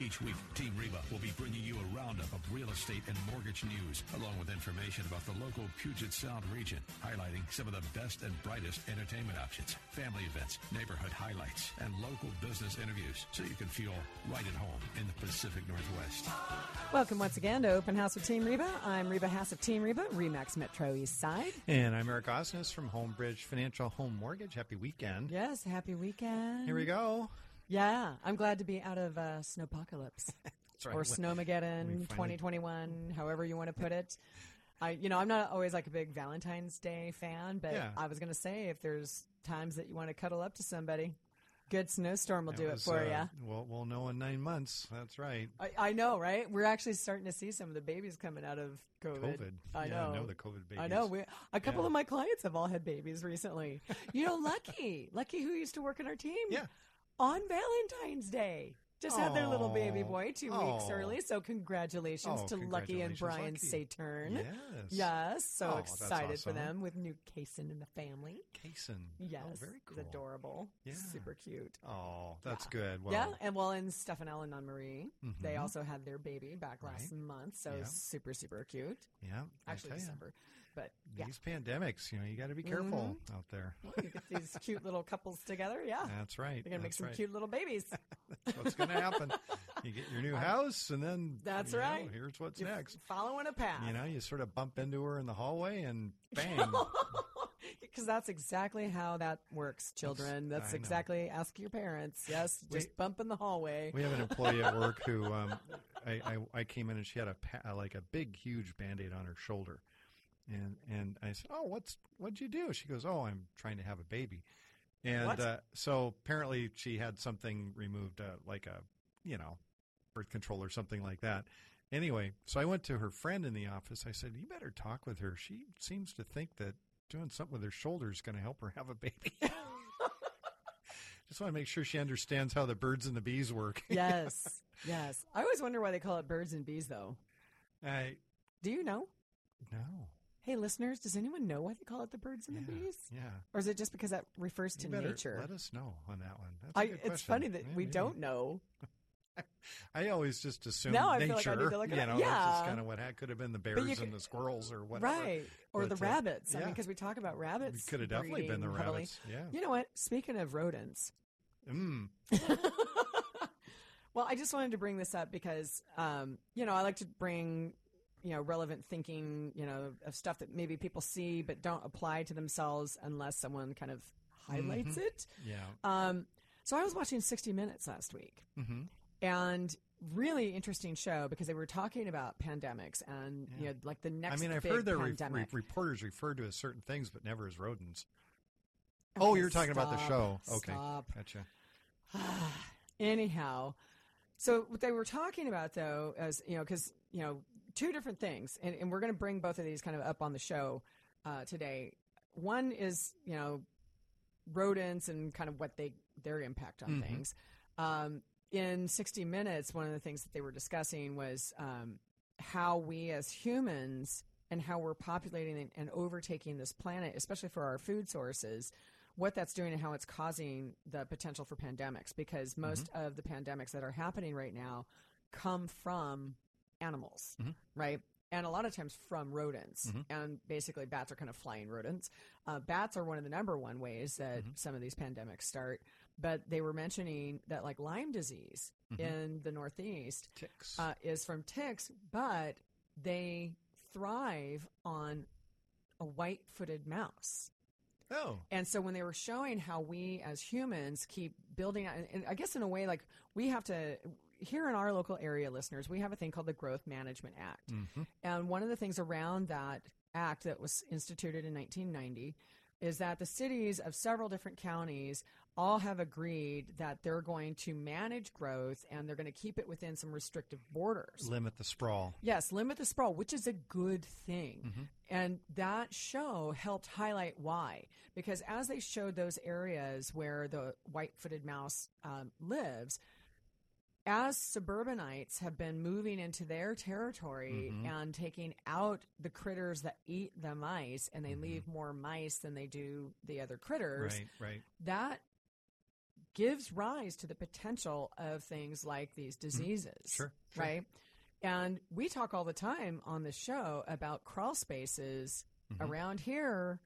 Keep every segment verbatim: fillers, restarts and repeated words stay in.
Each week, Team Reba will be bringing you a roundup of real estate and mortgage news, along with information about the local Puget Sound region, highlighting some of the best and brightest entertainment options, family events, neighborhood highlights, and local business interviews, so you can feel right at home in the Pacific Northwest. Welcome once again to Open House with Team Reba. I'm Reba Hass of Team Reba, REMAX Metro Eastside. And I'm Eric Osnes from Homebridge Financial Home Mortgage. Happy weekend. Yes, happy weekend. Here we go. Yeah, I'm glad to be out of uh, Snowpocalypse right. or Snowmageddon twenty twenty-one, however you want to put it. I, you know, I'm not always like a big Valentine's Day fan, but yeah. I was going to say if there's times that you want to cuddle up to somebody, good snowstorm will that do was, it for uh, you. We'll, we'll know in nine months. That's right. I, I know, right? We're actually starting to see some of the babies coming out of COVID. COVID. I yeah, know. I know the COVID babies. I know. We, a couple yeah. of my clients have all had babies recently. You know, Lucky, Lucky who used to work on our team. Yeah. On Valentine's Day, just Aww. had their little baby boy two Aww. weeks early. So congratulations Aww, to congratulations, Lucky and Brian Lucky. Saturn. Yes. Yes. So Aww, excited awesome. for them with new Kaysen in the family. Kaysen. Yes. Oh, very cool. It's adorable. Yeah. Super cute. Oh, that's yeah. good. Well, yeah. And well, and Stephanel and Marie, mm-hmm. they also had their baby back last right. month. So yeah. super, super cute. Yeah. Actually, December. But yeah. these pandemics, you know, you got to be careful mm-hmm. out there. Well, you get these cute little couples together. Yeah. That's right. They're going to make some right. cute little babies. That's what's going to happen. You get your new house, and then that's you know, right. here's what's You're next. Following a path. You know, you sort of bump into her in the hallway, and bang. Because that's exactly how that works, children. That's exactly, ask your parents. Yes, just we, bump in the hallway. We have an employee at work who um, I, I, I came in, and she had a like a big, huge Band-Aid on her shoulder. And and I said, oh, what's what'd you do? She goes, oh, I'm trying to have a baby. And uh, so apparently she had something removed, uh, like a, you know, birth control or something like that. Anyway, so I went to her friend in the office. I said, you better talk with her. She seems to think that doing something with her shoulder is going to help her have a baby. Just want to make sure she understands how the birds and the bees work. Yes, yes. I always wonder why they call it birds and bees, though. I, do you know? No. Hey, listeners, does anyone know why they call it the birds and yeah, the bees? Yeah. Or is it just because that refers to nature? Let us know on that one. That's a I, good it's question. funny that yeah, we maybe. don't know. I always just assume now I nature. Feel like I need to look at you know, yeah. That's just kind of what could have been the bears could, and the squirrels or whatever. Right. Or but the uh, rabbits. Yeah. I mean, because we talk about rabbits. It could have definitely been the rabbits. Heavily. Yeah. You know what? Speaking of rodents. Mm. Well, I just wanted to bring this up because, um, you know, I like to bring... you know, relevant thinking, you know, of stuff that maybe people see but don't apply to themselves unless someone kind of highlights mm-hmm. it. Yeah. Um, so I was watching sixty minutes last week mm-hmm. and really interesting show because they were talking about pandemics and, yeah. you know, like the next I mean, I've big heard their re- re- reporters refer to as certain things but never as rodents. Okay, oh, you're talking stop, about the show. Okay. Stop. Gotcha. Anyhow, so what they were talking about, though, as, you know, because, you know, two different things, and, and we're going to bring both of these kind of up on the show uh, today. One is, you know, rodents and kind of what they their impact on mm-hmm. things. Um, in sixty minutes, one of the things that they were discussing was um, how we as humans and how we're populating and, and overtaking this planet, especially for our food sources, what that's doing and how it's causing the potential for pandemics, because most mm-hmm. of the pandemics that are happening right now come from animals, mm-hmm. right? And a lot of times from rodents. Mm-hmm. And basically bats are kind of flying rodents. Uh, bats are one of the number one ways that mm-hmm. some of these pandemics start. But they were mentioning that like Lyme disease mm-hmm. in the Northeast ticks. Uh, is from ticks, but they thrive on a white-footed mouse. Oh. And so when they were showing how we as humans keep building, and I guess in a way like we have to... Here in our local area, listeners, we have a thing called the Growth Management Act. Mm-hmm. And one of the things around that act that was instituted in nineteen ninety is that the cities of several different counties all have agreed that they're going to manage growth and they're going to keep it within some restrictive borders. Limit the sprawl. Yes, limit the sprawl, which is a good thing. Mm-hmm. And that show helped highlight why. Because as they showed those areas where the white-footed mouse um, lives... as suburbanites have been moving into their territory mm-hmm. and taking out the critters that eat the mice, and they mm-hmm. leave more mice than they do the other critters, right, right. that gives rise to the potential of things like these diseases, mm-hmm. sure, sure. right? And we talk all the time on the show about crawl spaces mm-hmm. around here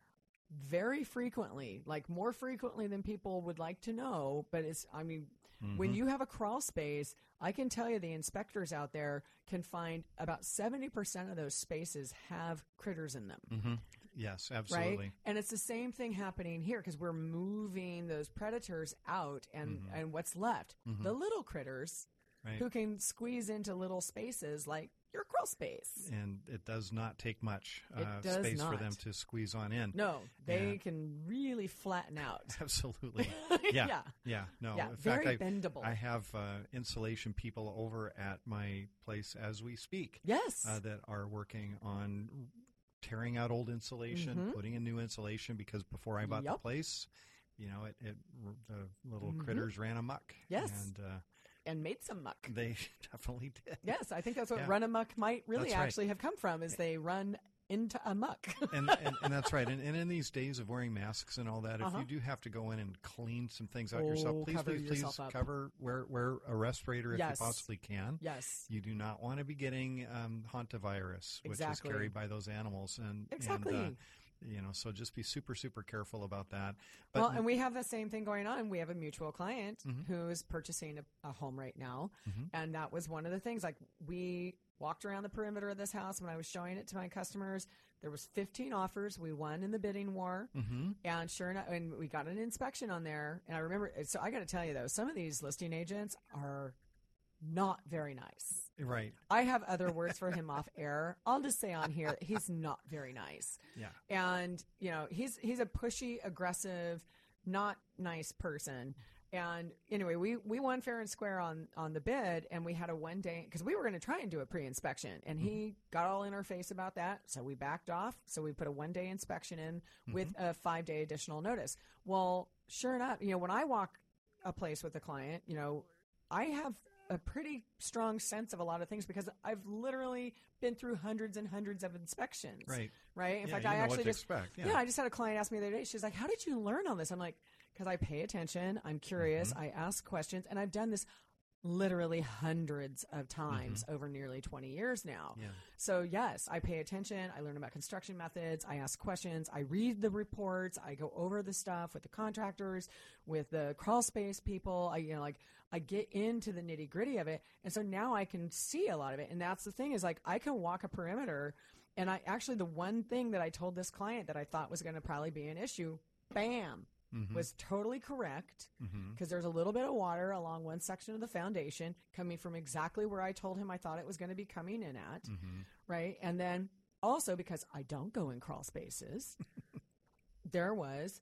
very frequently, like more frequently than people would like to know. But it's, I mean, mm-hmm. when you have a crawl space, I can tell you the inspectors out there can find about seventy percent of those spaces have critters in them. Mm-hmm. Yes, absolutely. Right? And it's the same thing happening here because we're moving those predators out and, mm-hmm. and what's left, mm-hmm. the little critters right. who can squeeze into little spaces like your crawl space. And it does not take much uh, space not. for them to squeeze on in. No, they and can really flatten out. Absolutely. Yeah. yeah. Yeah. No. Yeah. In fact, very I, bendable. I have uh, insulation people over at my place as we speak. Yes. Uh, that are working on tearing out old insulation, mm-hmm. putting in new insulation because before I bought yep. the place, you know, it, it the little mm-hmm. critters ran amok. Yes. And, uh, And made some muck. They definitely did. Yes, I think that's what yeah. run amok might really right. actually have come from, is they run into a muck. and, and, and that's right. And, and in these days of wearing masks and all that, if uh-huh. you do have to go in and clean some things out oh, yourself, please, please, yourself please cover, wear, wear a respirator yes. if you possibly can. Yes. You do not want to be getting um, Hantavirus, which exactly. is carried by those animals. And, exactly. And, uh, you know, so just be super, super careful about that. But well, and we have the same thing going on. We have a mutual client mm-hmm. who is purchasing a, a home right now. Mm-hmm. And that was one of the things. Like, we walked around the perimeter of this house when I was showing it to my customers. There was fifteen offers. We won in the bidding war. Mm-hmm. And sure enough, and we got an inspection on there. And I remember, so I got to tell you, though, some of these listing agents are not very nice. Right. I have other words for him off air. I'll just say on here, he's not very nice. Yeah. And, you know, he's he's a pushy, aggressive, not nice person. And anyway, we, we won fair and square on, on the bid, and we had a one day, because we were going to try and do a pre-inspection, and mm-hmm. he got all in our face about that, so we backed off. So we put a one day inspection in mm-hmm. with a five day additional notice. Well, sure enough, you know, when I walk a place with a client, you know, I have a pretty strong sense of a lot of things because I've literally been through hundreds and hundreds of inspections. Right. Right. In yeah, fact, I actually just, yeah. yeah, I just had a client ask me the other day, she's like, how did you learn all this? I'm like, because I pay attention. I'm curious. Mm-hmm. I ask questions, and I've done this literally hundreds of times mm-hmm. over nearly twenty years now. Yeah. So yes, I pay attention. I learn about construction methods. I ask questions. I read the reports. I go over the stuff with the contractors, with the crawl space people. I, you know, like, I get into the nitty gritty of it. And so now I can see a lot of it. And that's the thing is, like, I can walk a perimeter, and I actually, the one thing that I told this client that I thought was going to probably be an issue, bam, mm-hmm. was totally correct. Because mm-hmm. there's a little bit of water along one section of the foundation coming from exactly where I told him I thought it was going to be coming in at. Mm-hmm. Right. And then also because I don't go in crawl spaces, there was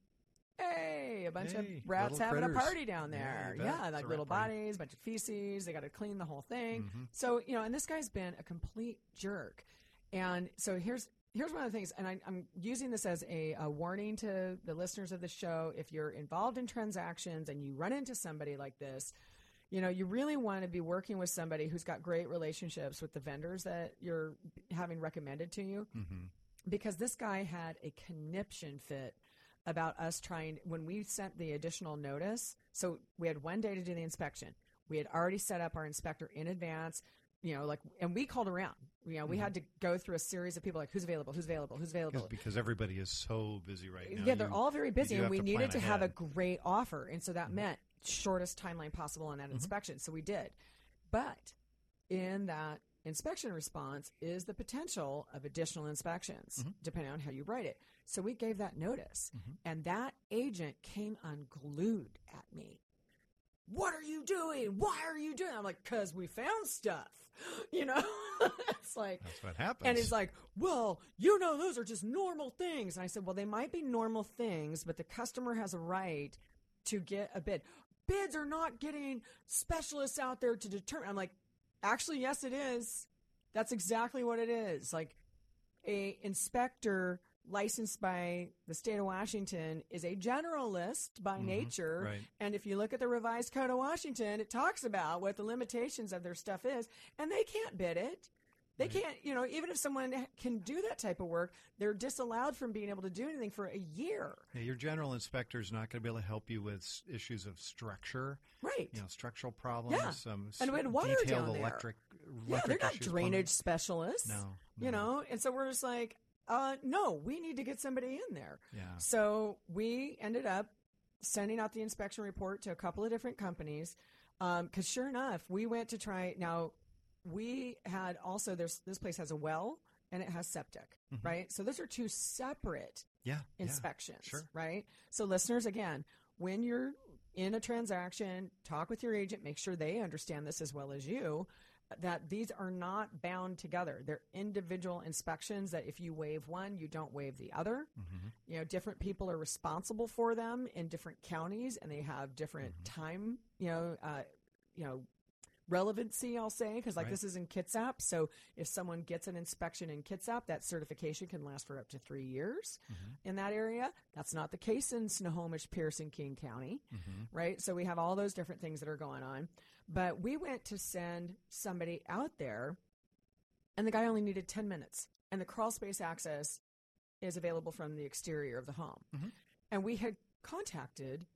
Hey, a bunch hey, of rats having critters. a party down there. Yeah, yeah like little bodies, a bunch of feces. They got to clean the whole thing. Mm-hmm. So, you know, and this guy's been a complete jerk. And so here's here's one of the things, and I, I'm using this as a, a warning to the listeners of the show. If you're involved in transactions and you run into somebody like this, you know, you really want to be working with somebody who's got great relationships with the vendors that you're having recommended to you. Mm-hmm. Because this guy had a conniption fit about us trying, when we sent the additional notice, so we had one day to do the inspection. We had already set up our inspector in advance, you know, like, and we called around. You know, we mm-hmm. had to go through a series of people, like, who's available, who's available, who's available. Because, because everybody is so busy right now. Yeah, they're you, all very busy, and we needed to ahead. have a great offer. And so that mm-hmm. meant shortest timeline possible on that mm-hmm. inspection. So we did. But in that inspection response is the potential of additional inspections, mm-hmm. depending on how you write it. So we gave that notice, mm-hmm. and that agent came unglued at me. What are you doing? Why are you doing? I'm like, because we found stuff, you know. It's like that's what happens. And he's like, well, you know, those are just normal things. And I said, well, they might be normal things, but the customer has a right to get a bid. Bids are not getting specialists out there to determine. I'm like, actually, yes, it is. That's exactly what it is. Like, a inspector licensed by the state of Washington is a generalist by mm-hmm, nature. Right. And if you look at the revised code of Washington, it talks about what the limitations of their stuff is, and they can't bid it. They right. can't, you know, even if someone can do that type of work, they're disallowed from being able to do anything for a year. Yeah, your general inspector is not going to be able to help you with issues of structure. Right. You know, structural problems. Yeah. Um, and we had water down there. Electric, electric yeah, they're not drainage plumbing. specialists. No, no. You know, and so we're just like, uh, no, we need to get somebody in there. Yeah. So we ended up sending out the inspection report to a couple of different companies because um, sure enough, we went to try – now – we had also, there's, this place has a well and it has septic, mm-hmm. right? So those are two separate yeah, inspections, yeah, sure. right? So listeners, again, when you're in a transaction, talk with your agent, make sure they understand this as well as you, that these are not bound together. They're individual inspections that if you waive one, you don't waive the other. Mm-hmm. You know, different people are responsible for them in different counties and they have different mm-hmm. time, you know, uh, you know, relevancy, I'll say, because like right. this is in Kitsap. So if someone gets an inspection in Kitsap, that certification can last for up to three years mm-hmm. in that area. That's not the case in Snohomish, Pierce, and King County, mm-hmm. right? So we have all those different things that are going on. But we went to send somebody out there, and the guy only needed ten minutes. And the crawl space access is available from the exterior of the home. Mm-hmm. And we had contacted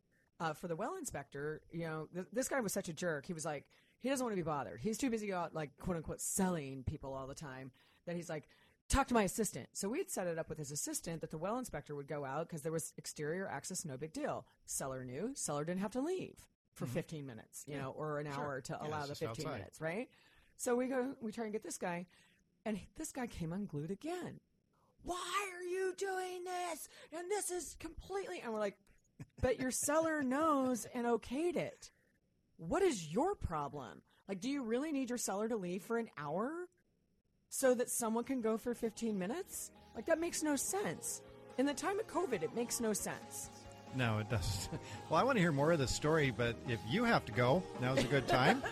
uh, for the well inspector, you know, th- this guy was such a jerk. He was like, he doesn't want to be bothered. He's too busy out, like, quote unquote, selling people all the time that he's like, talk to my assistant. So we had set it up with his assistant that the well inspector would go out because there was exterior access, no big deal. Seller knew. Seller didn't have to leave for mm-hmm. fifteen minutes, you yeah. know, or an hour sure. to yeah, allow the fifteen outside. minutes, right? So we go, we try and get this guy, and this guy came unglued again. Why are you doing this? And this is completely, and we're like, but your seller knows and okayed it. What is your problem? Like, do you really need your seller to leave for an hour so that someone can go for fifteen minutes? Like, that makes no sense. In the time of COVID, it makes no sense. No, it doesn't. Well, I want to hear more of this story, but if you have to go, now's a good time.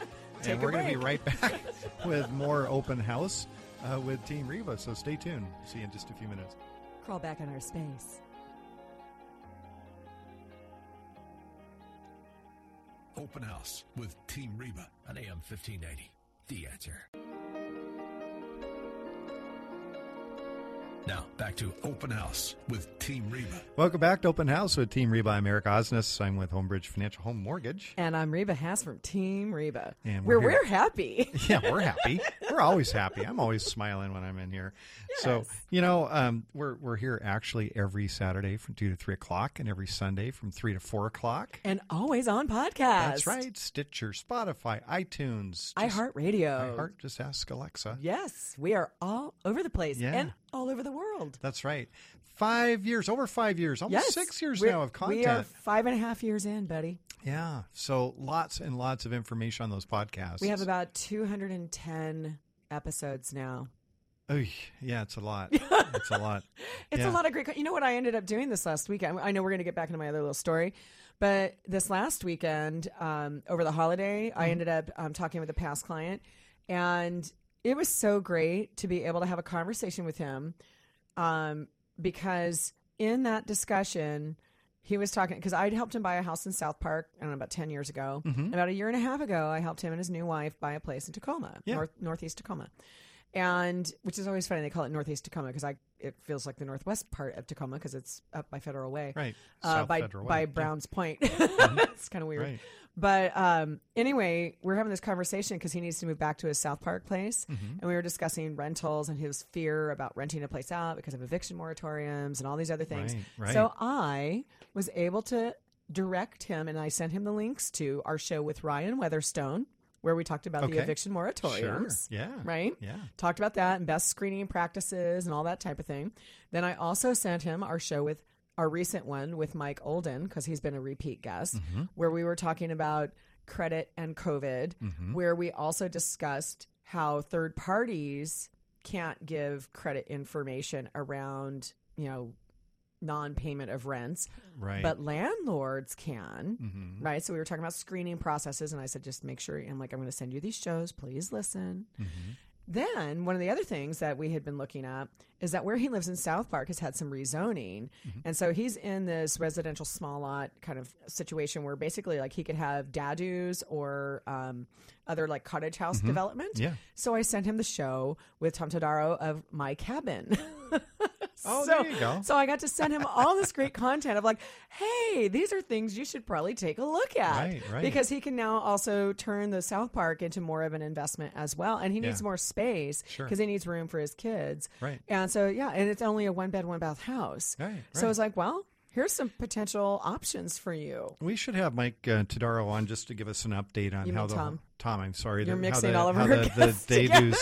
Take and we're going to be right back with more Open House uh, with Team Reba. So stay tuned. See you in just a few minutes. Crawl back in our space. Open House with Team Reba on A M fifteen ninety. The Answer. Now, back to Open House with Team Reba. Welcome back to Open House with Team Reba. I'm Eric Osnes. I'm with Homebridge Financial Home Mortgage. And I'm Reba Hass from Team Reba. And we're, we're, we're happy. Yeah, we're happy. We're always happy. I'm always smiling when I'm in here. Yes. So, you know, um, we're we're here actually every Saturday from two to three o'clock and every Sunday from three to four o'clock. And always on podcast. That's right. Stitcher, Spotify, iTunes. iHeartRadio. iHeart, just ask Alexa. Yes, we are all over the place. Yeah. And all over the world. That's right. Five years, over five years, almost yes. six years We're, now of content. We are five and a half years in, buddy. Yeah. So lots and lots of information on those podcasts. We have about two hundred ten episodes now. Oh, yeah, it's a lot. It's a lot. It's yeah. a lot of great. You know what I ended up doing this last weekend? I know we're going to get back into my other little story, but this last weekend, um, over the holiday, mm-hmm. I ended up um, talking with a past client, and it was so great to be able to have a conversation with him um, because in that discussion, he was talking, because I'd helped him buy a house in South Park, I don't know, about ten years ago. Mm-hmm. About a year and a half ago, I helped him and his new wife buy a place in Tacoma, yeah. north, northeast Tacoma. And which is always funny, they call it northeast Tacoma because I it feels like the northwest part of Tacoma because it's up by Federal Way, right? Uh, South by Federal Way. By Browns yeah. Point. Mm-hmm. It's kind of weird, right. but um, anyway, we're having this conversation because he needs to move back to his South Park place, mm-hmm. and we were discussing rentals and his fear about renting a place out because of eviction moratoriums and all these other things. Right, right. So I was able to direct him, and I sent him the links to our show with Ryan Weatherstone, where we talked about okay. the eviction moratoriums, sure. yeah, right? Yeah. Talked about that and best screening practices and all that type of thing. Then I also sent him our show with our recent one with Mike Olden, because he's been a repeat guest, mm-hmm. where we were talking about credit and COVID, mm-hmm. where we also discussed how third parties can't give credit information around, you know, non-payment of rents, right. but landlords can, mm-hmm. right? So we were talking about screening processes, and I said, just make sure, and like, I'm going to send you these shows, please listen. Mm-hmm. Then one of the other things that we had been looking up is that where he lives in South Park has had some rezoning. Mm-hmm. And so he's in this residential small lot kind of situation where basically like he could have dadus or um, other like cottage house mm-hmm. development. Yeah. So I sent him the show with Tom Todaro of My Cabin. Oh, so, there you go. So I got to send him all this great content of like, hey, these are things you should probably take a look at. Right, right. Because he can now also turn the South Park into more of an investment as well. And he needs yeah. more space because sure. he needs room for his kids. Right. And so, yeah, and it's only a one bed, one bath house. Right, right. So it's like, well, here's some potential options for you. We should have Mike uh, Todaro on just to give us an update on you how the Tom. Tom, I'm sorry. You're the, mixing how the, all of our the, guests the, the together.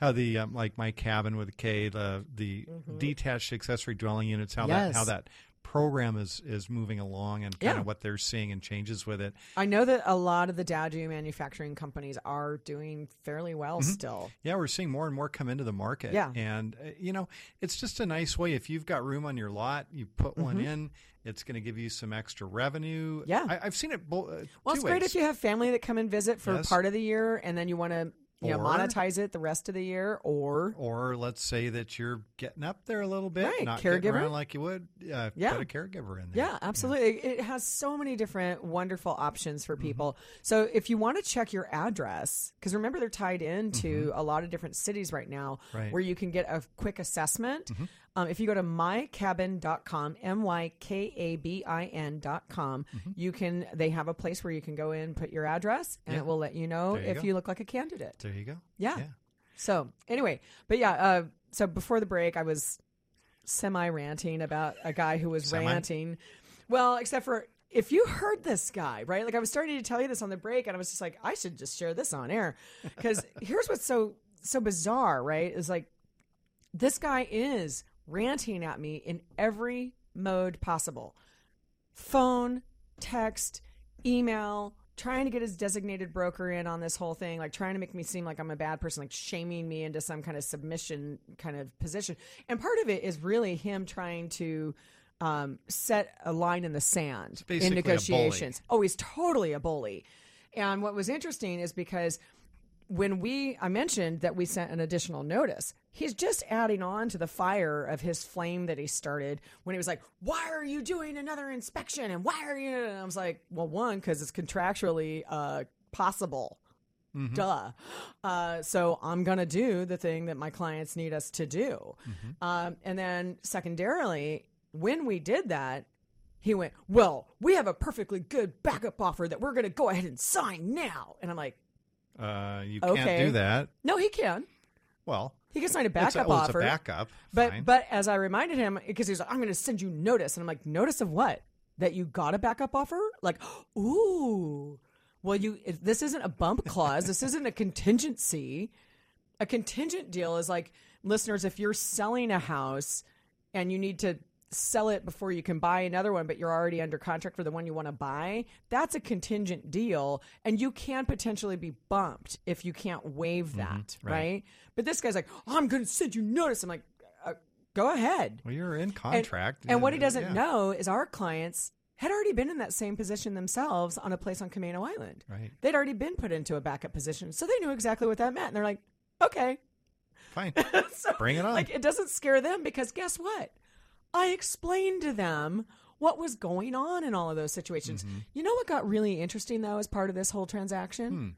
How the um, like My Cabin with a K, the the mm-hmm. detached accessory dwelling units, how yes. that how that program is is moving along and kind yeah. of what they're seeing and changes with it. I know that a lot of the dadu manufacturing companies are doing fairly well mm-hmm. still. Yeah, we're seeing more and more come into the market. Yeah. And uh, you know, it's just a nice way. If you've got room on your lot, you put mm-hmm. one in. It's going to give you some extra revenue. Yeah, I, I've seen it. Bo- uh, well, it's ways. Great if you have family that come and visit for yes. part of the year, and then you want to. Yeah, you know, monetize it the rest of the year, or or let's say that you're getting up there a little bit, right? Not caregiver, getting around like you would, uh, yeah. Put a caregiver in there. Yeah, absolutely. Yeah. It has so many different wonderful options for people. Mm-hmm. So if you want to check your address, because remember they're tied into mm-hmm. a lot of different cities right now, right. where you can get a quick assessment. Mm-hmm. Um, if you go to my cabin dot com, M Y K A B I N dot com, mm-hmm. you can, they have a place where you can go in, put your address, and yeah. it will let you know you if go. you look like a candidate. There you go. Yeah. yeah. So anyway, but yeah, uh, so before the break, I was semi-ranting about a guy who was semi? ranting. Well, except for if you heard this guy, right? Like I was starting to tell you this on the break, and I was just like, I should just share this on air. Because here's what's so, so bizarre, right? Is like, this guy is ranting at me in every mode possible. Phone, text, email, trying to get his designated broker in on this whole thing, like trying to make me seem like I'm a bad person, like shaming me into some kind of submission kind of position. And part of it is really him trying to um, set a line in the sand in negotiations. A bully. Oh, he's totally a bully. And what was interesting is because when we, I mentioned that we sent an additional notice, he's just adding on to the fire of his flame that he started when he was like, why are you doing another inspection? And why are you? And I was like, well, one, because it's contractually uh, possible. Mm-hmm. Duh. Uh, so I'm going to do the thing that my clients need us to do. Mm-hmm. Um, and then secondarily, when we did that, he went, well, we have a perfectly good backup offer that we're going to go ahead and sign now. And I'm like, Uh, you can't okay. do that. No, he can. Well, he can sign a backup it's a, well, it's offer. It's a backup. But Fine. But as I reminded him, because he was like, I'm going to send you notice, and I'm like, notice of what? That you got a backup offer? Like, ooh, well, you. This isn't a bump clause. This isn't a contingency. A contingent deal is like, listeners, if you're selling a house and you need to sell it before you can buy another one, but you're already under contract for the one you want to buy, that's a contingent deal, and you can potentially be bumped if you can't waive that, mm-hmm, right. right? But this guy's like, oh, I'm going to send you notice. I'm like, uh, go ahead. Well, you're in contract. And, and, and what he doesn't yeah. know is our clients had already been in that same position themselves on a place on Camano Island. Right. They'd already been put into a backup position, so they knew exactly what that meant, and they're like, okay. Fine. So, bring it on. Like, it doesn't scare them because guess what? I explained to them what was going on in all of those situations. Mm-hmm. You know what got really interesting, though, as part of this whole transaction? Hmm.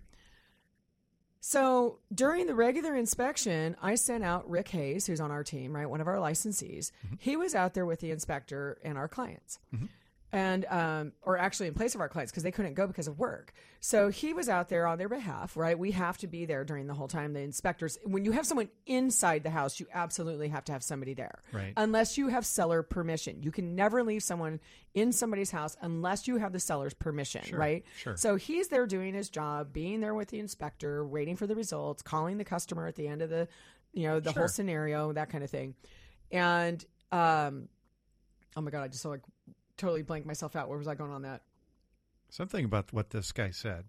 So during the regular inspection, I sent out Rick Hayes, who's on our team, right, one of our licensees. Mm-hmm. He was out there with the inspector and our clients. Mm-hmm. And um, or actually in place of our clients because they couldn't go because of work. So he was out there on their behalf, right? We have to be there during the whole time. The inspectors, when you have someone inside the house, you absolutely have to have somebody there. Right. Unless you have seller permission. You can never leave someone in somebody's house unless you have the seller's permission, sure, right? Sure. So he's there doing his job, being there with the inspector, waiting for the results, calling the customer at the end of the, you know, the sure. whole scenario, that kind of thing. And, um, oh my God, I just saw like, totally blanked myself out. Where was I going on that? Something about what this guy said.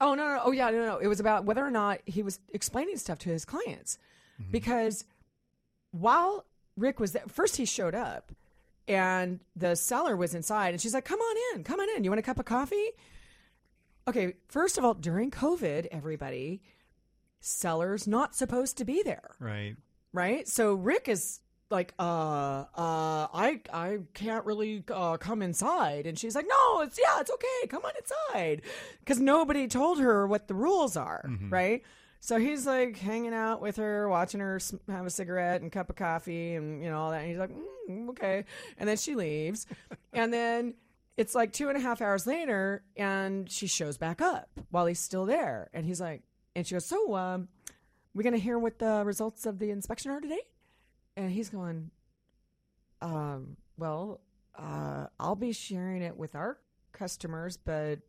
Oh, no, no. Oh, yeah, no, no. It was about whether or not he was explaining stuff to his clients. Mm-hmm. Because while Rick was there, first he showed up and the seller was inside and she's like, come on in, come on in. You want a cup of coffee? Okay, first of all, during COVID, everybody, seller's not supposed to be there. Right. Right. So Rick is like, uh, uh, I, I can't really uh, come inside. And she's like, no, it's, yeah, it's okay. Come on inside. Because nobody told her what the rules are. Mm-hmm. Right. So he's like hanging out with her, watching her have a cigarette and cup of coffee and, you know, all that. And he's like, mm, okay. And then she leaves. And then it's like two and a half hours later and she shows back up while he's still there. And he's like, and she goes, so um, we're going to hear what the results of the inspection are today? And he's going, um, well, uh, I'll be sharing it with our customers, but,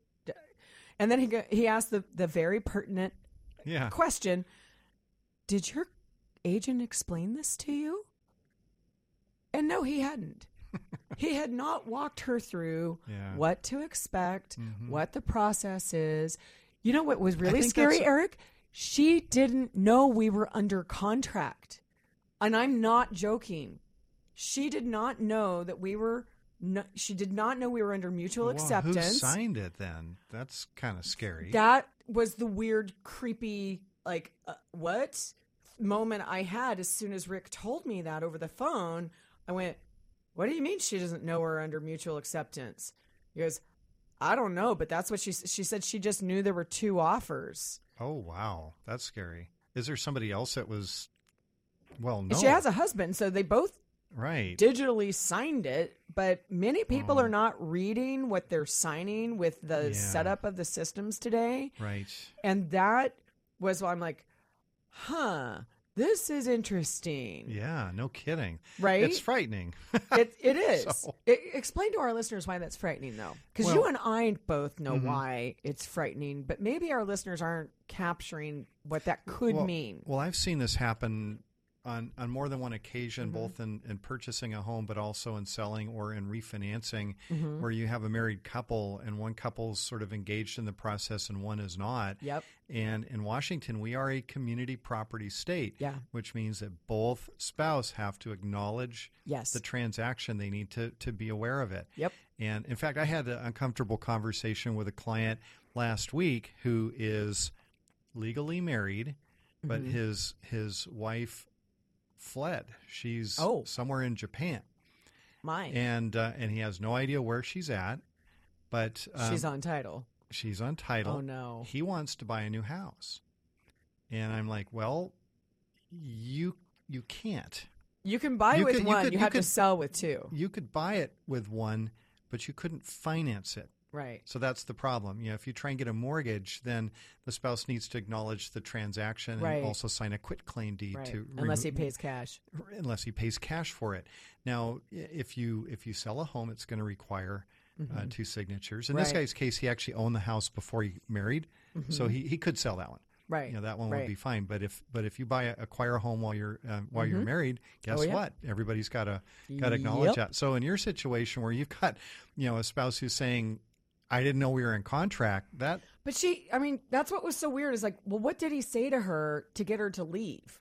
and then he go, he asked the, the very pertinent yeah. question, did your agent explain this to you? And no, he hadn't. He had not walked her through yeah. what to expect, mm-hmm. what the process is. You know what was really scary, that's... Eric? She didn't know we were under contract. And I'm not joking. She did not know that we were no, she did not know we were under mutual well, acceptance. Who signed it then? That's kind of scary. That was the weird, creepy, like, uh, what moment I had as soon as Rick told me that over the phone. I went, what do you mean she doesn't know we're under mutual acceptance? He goes, I don't know, but that's what she she said. She just knew there were two offers. Oh, wow. That's scary. Is there somebody else that was, well, no. She has a husband, so they both right. digitally signed it, but many people oh. are not reading what they're signing with the yeah. setup of the systems today. Right. And that was why I'm like, huh, this is interesting. Yeah, no kidding. Right? It's frightening. it It is. So. It, explain to our listeners why that's frightening, though. Because well, you and I both know mm-hmm. why it's frightening, but maybe our listeners aren't capturing what that could well, mean. Well, I've seen this happen on, on more than one occasion, mm-hmm. both in, in purchasing a home, but also in selling or in refinancing, mm-hmm. where you have a married couple and one couple's sort of engaged in the process and one is not. Yep. And in Washington, we are a community property state, yeah. which means that both spouses have to acknowledge yes. the transaction. They need to, to be aware of it. Yep. And in fact, I had an uncomfortable conversation with a client last week who is legally married, but mm-hmm. his his wife fled. She's oh. somewhere in Japan. Mine. And uh, and he has no idea where she's at, but um, she's on title. She's on title. Oh, no. He wants to buy a new house. And I'm like, well, you you can't. You can buy you with could, one. You, could, you, you have could, to sell with two. You could buy it with one, but you couldn't finance it. Right. So that's the problem. You know, if you try and get a mortgage, then the spouse needs to acknowledge the transaction and right. also sign a quitclaim deed right. to unless remo- he pays cash. Unless he pays cash for it. Now, if you if you sell a home, it's going to require mm-hmm. uh, two signatures. In right. this guy's case, he actually owned the house before he married, mm-hmm. so he, he could sell that one. Right. You know, that one right. would be fine. But if but if you buy a, acquire a home while you're uh, while mm-hmm. you're married, guess oh, yeah. what? Everybody's got to got to acknowledge yep. that. So in your situation where you've got, you know, a spouse who's saying, I didn't know we were in contract. That, but she, I mean, that's what was so weird is like, well, what did he say to her to get her to leave?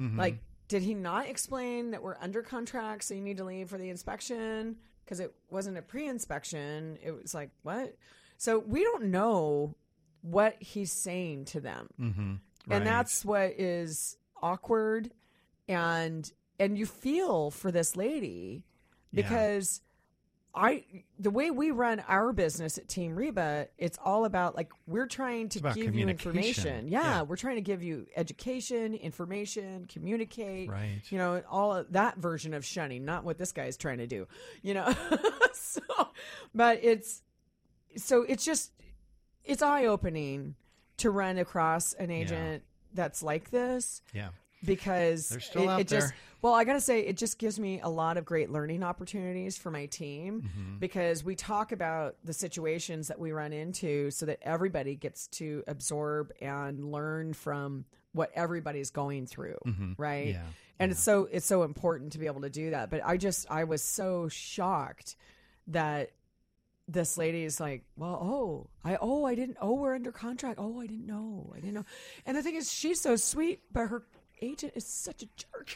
Mm-hmm. Like, did he not explain that we're under contract, so you need to leave for the inspection? Because it wasn't a pre-inspection. It was like, what? So we don't know what he's saying to them. Mm-hmm. Right. And that's what is awkward. And, and you feel for this lady because... Yeah. I the way we run our business at Team Reba, it's all about like we're trying to give you information. Yeah, yeah, we're trying to give you education, information, communicate. Right. You know, all of that version of shunning, not what this guy is trying to do. You know, so but it's so it's just it's eye opening to run across an agent yeah. that's like this. Yeah. Because they're still it, out it there. Just well, I gotta say, it just gives me a lot of great learning opportunities for my team mm-hmm. because we talk about the situations that we run into so that everybody gets to absorb and learn from what everybody's going through, mm-hmm. right? Yeah. And yeah. it's so it's so important to be able to do that. But I just I was so shocked that this lady is like, well, oh, I, oh, I didn't, oh, we're under contract, oh, I didn't know, I didn't know. And the thing is, she's so sweet, but her agent is such a jerk.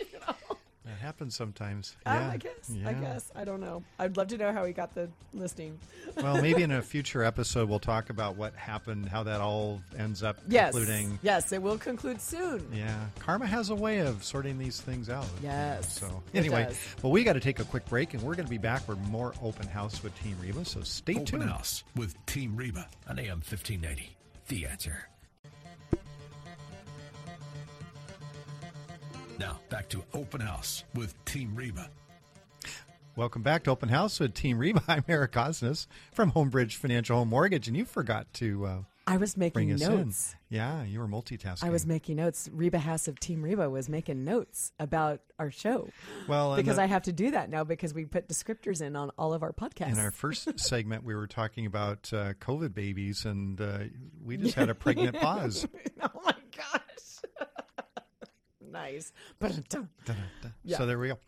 You know? That happens sometimes. Um, yeah. I guess. Yeah. I guess. I don't know. I'd love to know how he got the listing. Well, maybe in a future episode we'll talk about what happened, how that all ends up yes. concluding. Yes, it will conclude soon. Yeah. Karma has a way of sorting these things out. Yes. So anyway, well, we got to take a quick break, and we're going to be back with more Open House with Team Reba, so stay tuned. Open House with Team Reba on A M fifteen ninety. The Answer. Now, back to Open House with Team Reba. Welcome back to Open House with Team Reba. I'm Eric Osnes from Homebridge Financial Home Mortgage, and you forgot to uh, I was making bring notes. Us in. Yeah, you were multitasking. I was making notes. Reba Hass of Team Reba was making notes about our show. Well, because the, I have to do that now because we put descriptors in on all of our podcasts. In our first segment, we were talking about uh, COVID babies, and uh, we just had a pregnant pause. Oh, my gosh. Nice. Yeah. So there we go.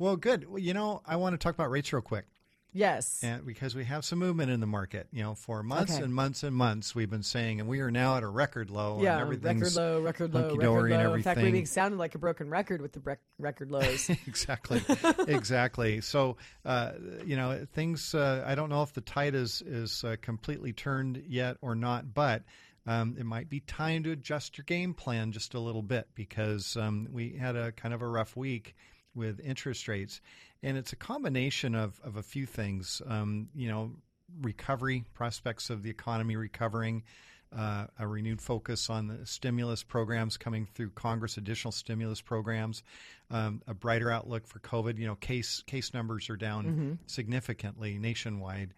Well, good. Well, you know, I want to talk about rates real quick. Yes. And because we have some movement in the market, you know, for months okay. and months and months we've been saying, and we are now at a record low. Yeah, and everything's record low, record low, record low. And everything. In fact, we sounded like a broken record with the bre- record lows. Exactly. Exactly. So, uh, you know, things, uh, I don't know if the tide is, is uh, completely turned yet or not, but Um, it might be time to adjust your game plan just a little bit because um, we had a kind of a rough week with interest rates. And it's a combination of, of a few things, um, you know, recovery, prospects of the economy recovering, uh, a renewed focus on the stimulus programs coming through Congress, additional stimulus programs, um, a brighter outlook for COVID. You know, case case numbers are down mm-hmm. significantly nationwide.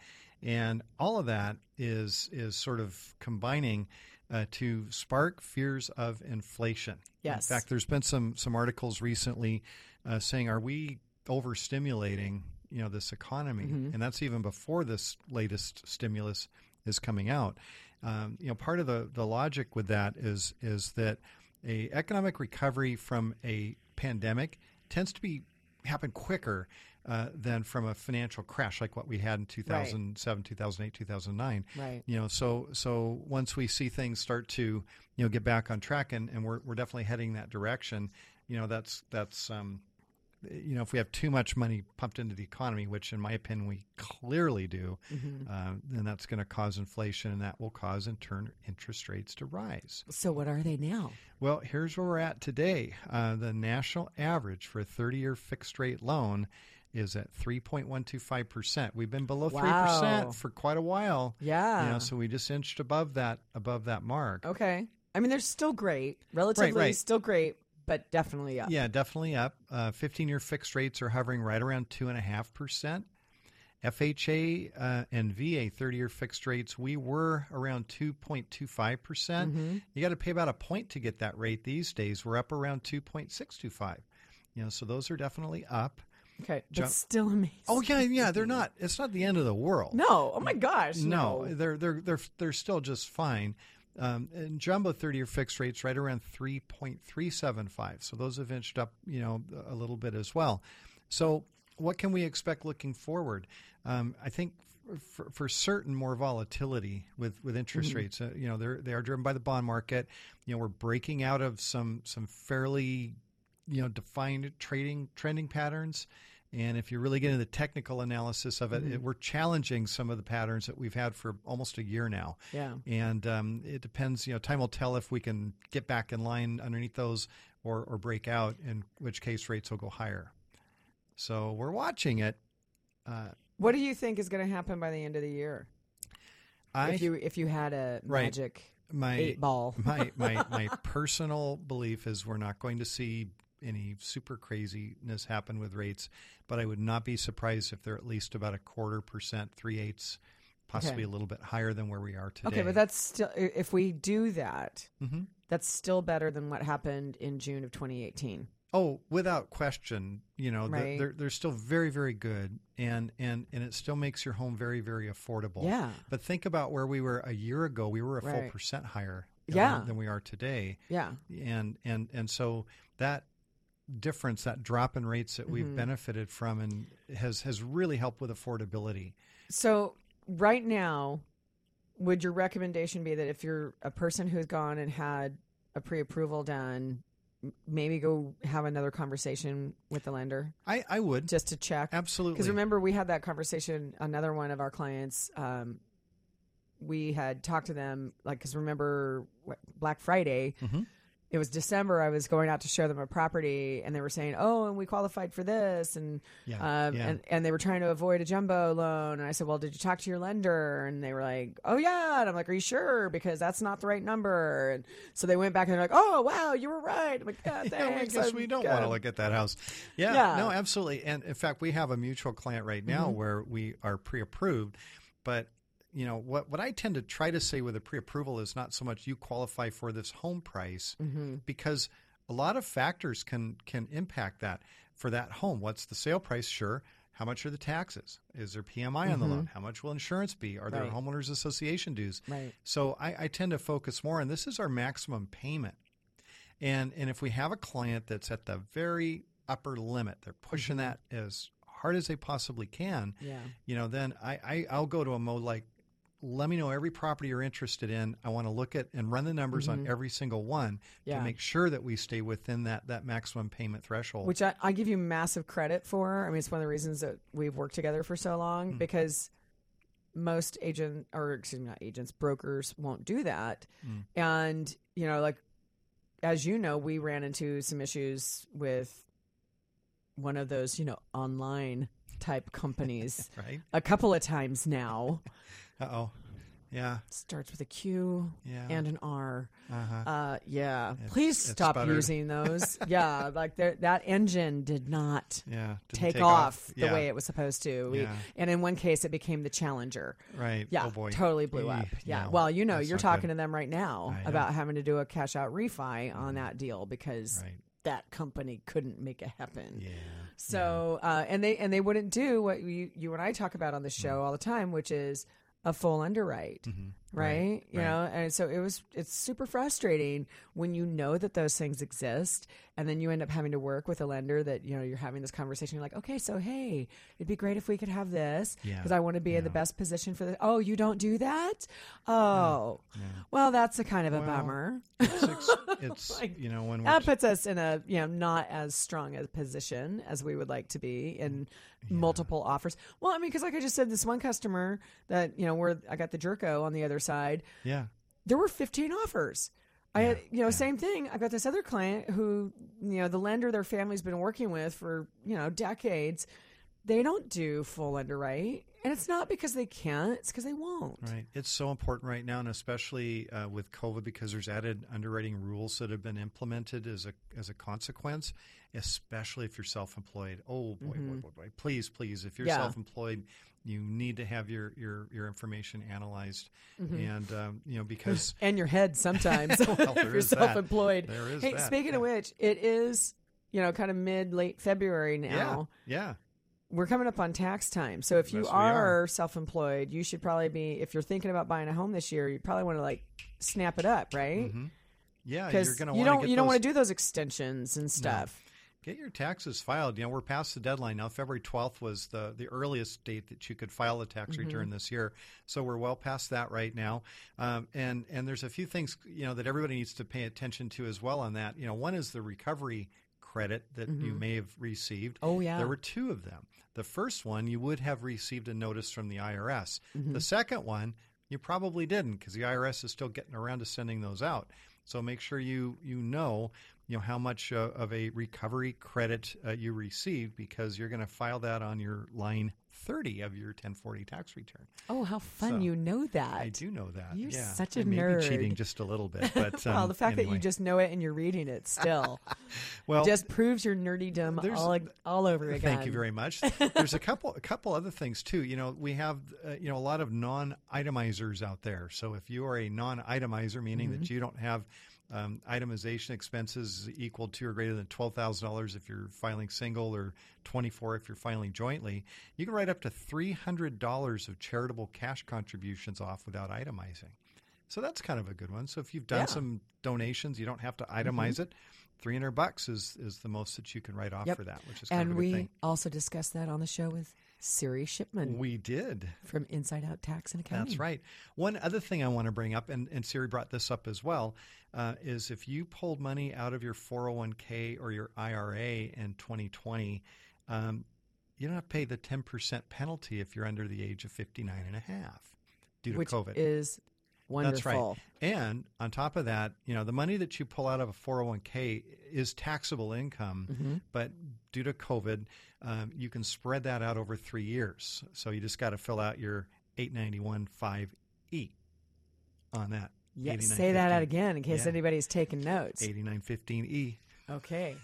And all of that is is sort of combining uh, to spark fears of inflation. Yes. In fact, there's been some some articles recently uh, saying, "Are we overstimulating, you know, this economy?" Mm-hmm. And that's even before this latest stimulus is coming out. Um, you know, part of the, the logic with that is is that a economic recovery from a pandemic tends to be happen quicker. Uh, than from a financial crash like what we had in two thousand seven, right. two thousand eight, two thousand nine. Right. You know, so so once we see things start to, you know, get back on track, and, and we're we're definitely heading that direction. You know, that's that's um, you know, if we have too much money pumped into the economy, which in my opinion we clearly do, mm-hmm. uh, then that's going to cause inflation, and that will cause in turn interest rates to rise. So what are they now? Well, here's where we're at today. Uh, the national average for a thirty-year fixed rate loan is at three point one two five percent. We've been below wow. three percent for quite a while. Yeah. You know, so we just inched above that above that mark. Okay. I mean, they're still great. Relatively right, right. still great, but definitely up. Yeah, definitely up. Uh, fifteen-year fixed rates are hovering right around two point five percent. F H A uh, and V A thirty-year fixed rates, we were around two point two five percent. Mm-hmm. You got to pay about a point to get that rate these days. We're up around two point six two five. You know, so those are definitely up. Okay, but Jump. still amazing. Oh yeah, yeah. They're not. It's not the end of the world. No. Oh my gosh. No, no. they're they're they're they're still just fine. Um, and jumbo thirty-year fixed rates right around three point three seven five. So those have inched up, you know, a little bit as well. So what can we expect looking forward? Um, I think for, for certain more volatility with with interest mm-hmm. rates. Uh, you know, they're they are driven by the bond market. You know, we're breaking out of some some fairly you know defined trading trending patterns. And if you really get into the technical analysis of it, mm-hmm. it, we're challenging some of the patterns that we've had for almost a year now. Yeah. And um, it depends, you know, time will tell if we can get back in line underneath those or, or break out, in which case rates will go higher. So we're watching it. Uh, what do you think is going to happen by the end of the year? I, if you if you had a right. magic my, eight ball. my my my personal belief is we're not going to see any super craziness happen with rates, but I would not be surprised if they're at least about a quarter percent, three eighths, possibly okay. a little bit higher than where we are today. Okay, but that's still, if we do that, mm-hmm. that's still better than what happened in June of twenty eighteen. Oh, without question, you know, right. they're, they're still very, very good, and, and, and it still makes your home very, very affordable. Yeah. But think about where we were a year ago. We were a right. full percent higher yeah. than, than we are today. Yeah. And, and, and so that difference, that drop in rates that we've mm-hmm. benefited from and has, has really helped with affordability. So right now, would your recommendation be that if you're a person who's gone and had a pre-approval done maybe go have another conversation with the lender? I, I would. Just to check. Absolutely. Because remember, we had that conversation, another one of our clients, um, we had talked to them, like, because remember what, Black Friday, mm-hmm. It was December. I was going out to show them a property, and they were saying, "Oh, and we qualified for this," and yeah, um, yeah. and and they were trying to avoid a jumbo loan. And I said, "Well, did you talk to your lender?" And they were like, "Oh yeah." And I'm like, "Are you sure? Because that's not the right number." And so they went back and they're like, "Oh wow, you were right." I'm like, "God, yeah, thanks." I guess I'm we don't good. want to look at that house. Yeah, yeah, no, absolutely. And in fact, we have a mutual client right now mm-hmm. where we are pre-approved, but. You know, what, what I tend to try to say with a pre-approval is not so much you qualify for this home price mm-hmm. because a lot of factors can can impact that for that home. What's the sale price? Sure. How much are the taxes? Is there P M I mm-hmm. on the loan? How much will insurance be? Are there right. homeowners association dues? Right. So I, I tend to focus more on this is our maximum payment. And, and if we have a client that's at the very upper limit, they're pushing mm-hmm. that as hard as they possibly can, yeah. you know, then I, I, I'll go to a mode like, let me know every property you're interested in. I want to look at and run the numbers mm-hmm. on every single one yeah. to make sure that we stay within that that maximum payment threshold. Which I, I give you massive credit for. I mean, it's one of the reasons that we've worked together for so long mm-hmm. because most agent or excuse me, not agents, brokers won't do that. Mm-hmm. And, you know, like, as you know, we ran into some issues with one of those, you know, online type companies right? a couple of times now. Uh-oh. Yeah. Starts with a Q yeah. and an R. Uh-huh. Uh, yeah. It's, Please stop using those. yeah. Like that engine did not yeah, take, take off, off. Yeah. the way it was supposed to. We, yeah. And in one case, it became the Challenger. Right. Yeah. Oh boy. Totally blew up. Yeah. No, well, you know, you're talking good. to them right now about having to do a cash out refi on that deal because right. that company couldn't make it happen. Yeah. So, yeah. Uh, and they and they wouldn't do what you, you and I talk about on the show mm. all the time, which is a full underwrite, mm-hmm. right? right? You right. know, and so it was, it's super frustrating when you know that those things exist and then you end up having to work with a lender that, you know, you're having this conversation. You're like, okay, so, hey, it'd be great if we could have this because yeah. I want to be yeah. in the best position for this. Oh, you don't do that? Oh, yeah. Yeah. well, that's a kind of a well, bummer. It's, ex- it's like, you know, when that puts us in a, you know, not as strong a position as we would like to be in yeah. multiple offers. Well, I mean, because like I just said, this one customer that, you know, where I got the Jerko on the other side. Yeah. There were fifteen offers. I had, you know, yeah. same thing. I've got this other client who, you know, the lender their family's been working with for, you know, decades. They don't do full underwrite. And it's not because they can't. It's because they won't. Right. It's so important right now, and especially uh, with COVID, because there's added underwriting rules that have been implemented as a as a consequence, especially if you're self-employed. Oh, boy, mm-hmm. boy, boy, boy. Please, please, if you're yeah. self-employed, you need to have your, your, your information analyzed. Mm-hmm. And, um, you know, because... and your head sometimes well, if you're self-employed. That. There is hey, that. Speaking yeah. of which, it is, you know, kind of mid, late February now. Yeah, yeah. We're coming up on tax time. So if you yes, are, are self-employed, you should probably be, if you're thinking about buying a home this year, you probably want to like snap it up, right? Mm-hmm. Yeah. You're going to you don't, you those... don't want to do those extensions and stuff. No. Get your taxes filed. You know, we're past the deadline now. February twelfth was the, the earliest date that you could file a tax mm-hmm. return this year. So we're well past that right now. Um, and, and there's a few things, you know, that everybody needs to pay attention to as well on that. You know, one is the recovery credit that mm-hmm. you may have received. Oh, yeah. There were two of them. The first one, you would have received a notice from the I R S. Mm-hmm. The second one, you probably didn't because the I R S is still getting around to sending those out. So make sure you you know you know how much uh, of a recovery credit uh, you received because you're going to file that on your line thirty of your ten forty tax return. Oh, how fun. So, you know that. I do know that. You're yeah. such a it nerd. Maybe cheating just a little bit. But, well, um, the fact anyway. that you just know it and you're reading it still well, just proves your nerdydom all, all over again. Thank you very much. There's a couple a couple other things, too. You know, we have, uh, you know, a lot of non-itemizers out there. So if you are a non-itemizer, meaning mm-hmm. that you don't have Um, itemization expenses equal to or greater than twelve thousand dollars if you're filing single or twenty-four if you're filing jointly, you can write up to three hundred dollars of charitable cash contributions off without itemizing. So that's kind of a good one. So if you've done yeah. some donations, you don't have to itemize mm-hmm. it. three hundred bucks is, is the most that you can write off yep. for that, which is kind and of a good thing. And we also discussed that on the show with Siri Shipman. We did. From Inside Out Tax and Accounting. That's right. One other thing I want to bring up, and, and Siri brought this up as well, uh, is if you pulled money out of your four oh one k or your I R A in twenty twenty, um, you don't have to pay the ten percent penalty if you're under the age of fifty-nine and a half due to which COVID. Which is wonderful. That's right. And on top of that, you know, the money that you pull out of a four oh one k is taxable income, mm-hmm. but due to COVID, um, you can spread that out over three years. So you just got to fill out your eight nine one dash five E on that. Yes, say that out again in case yeah. anybody's taking notes. eighty-nine fifteen E. Okay.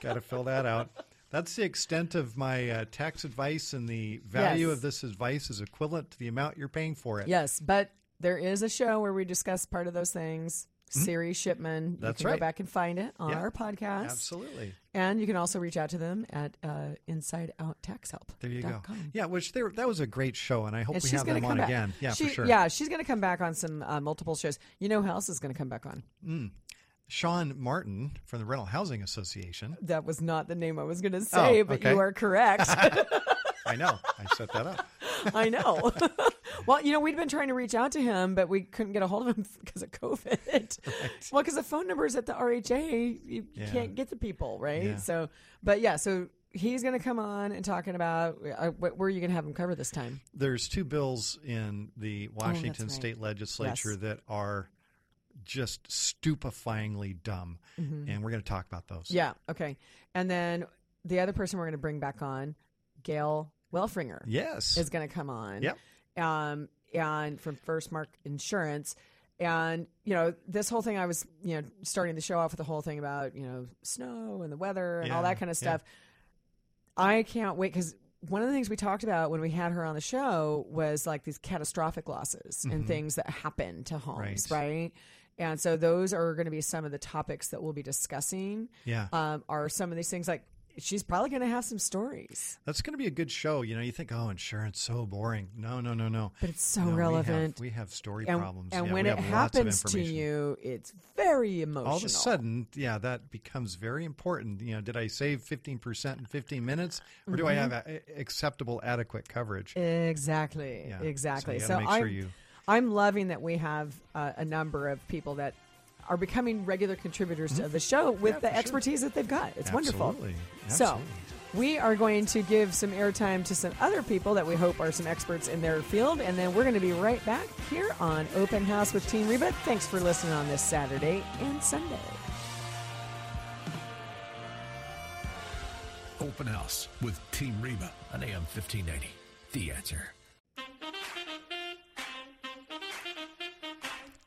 Got to fill that out. That's the extent of my uh, tax advice, and the value yes. of this advice is equivalent to the amount you're paying for it. Yes, but there is a show where we discuss part of those things. Mm-hmm. Siri Shipman. That's right. You can right. go back and find it on yeah. our podcast. Absolutely. And you can also reach out to them at uh, inside out tax help dot com. There you go. Yeah, which they were, that was a great show, and I hope and we have them on back. Again. Yeah, she, for sure. Yeah, she's going to come back on some uh, multiple shows. You know who else is going to come back on? Mm. Sean Martin from the Rental Housing Association. That was not the name I was going to say, oh, but okay. you are correct. I know. I set that up. I know. Well, you know, we'd been trying to reach out to him, but we couldn't get a hold of him because of COVID. Right. Well, because the phone numbers at the R H A, you yeah. can't get to people, right? Yeah. So, but yeah, so he's going to come on and talking about uh, where are you going to have him cover this time? There's two bills in the Washington oh, that's right. state legislature yes. that are just stupefyingly dumb, mm-hmm. and we're going to talk about those. Yeah, okay. And then the other person we're going to bring back on, Gail Welfringer, yes, is going to come on. Yep. Um, and from First Mark Insurance, and you know this whole thing. I was you know starting the show off with the whole thing about you know snow and the weather and yeah, all that kind of stuff. Yeah. I can't wait because one of the things we talked about when we had her on the show was like these catastrophic losses mm-hmm. and things that happen to homes, right? right? And so those are going to be some of the topics that we'll be discussing. Yeah, um, are some of these things like she's probably going to have some stories. That's going to be a good show. You know, you think, oh, insurance, so boring. No, no, no, no. But it's so no, relevant. We have, we have story and, problems. And yeah, when it happens to you, it's very emotional. All of a sudden, yeah, that becomes very important. You know, did I save fifteen percent in fifteen minutes? Or mm-hmm. do I have a, acceptable, adequate coverage? Exactly. Yeah. Exactly. So, so make sure you... I'm loving that we have uh, a number of people that are becoming regular contributors mm-hmm. to the show with yeah, the expertise sure. that they've got. It's Absolutely. Wonderful. Absolutely. So we are going to give some airtime to some other people that we hope are some experts in their field, and then we're going to be right back here on Open House with Team Reba. Thanks for listening on this Saturday and Sunday. Open House with Team Reba on A M fifteen ninety. The Answer.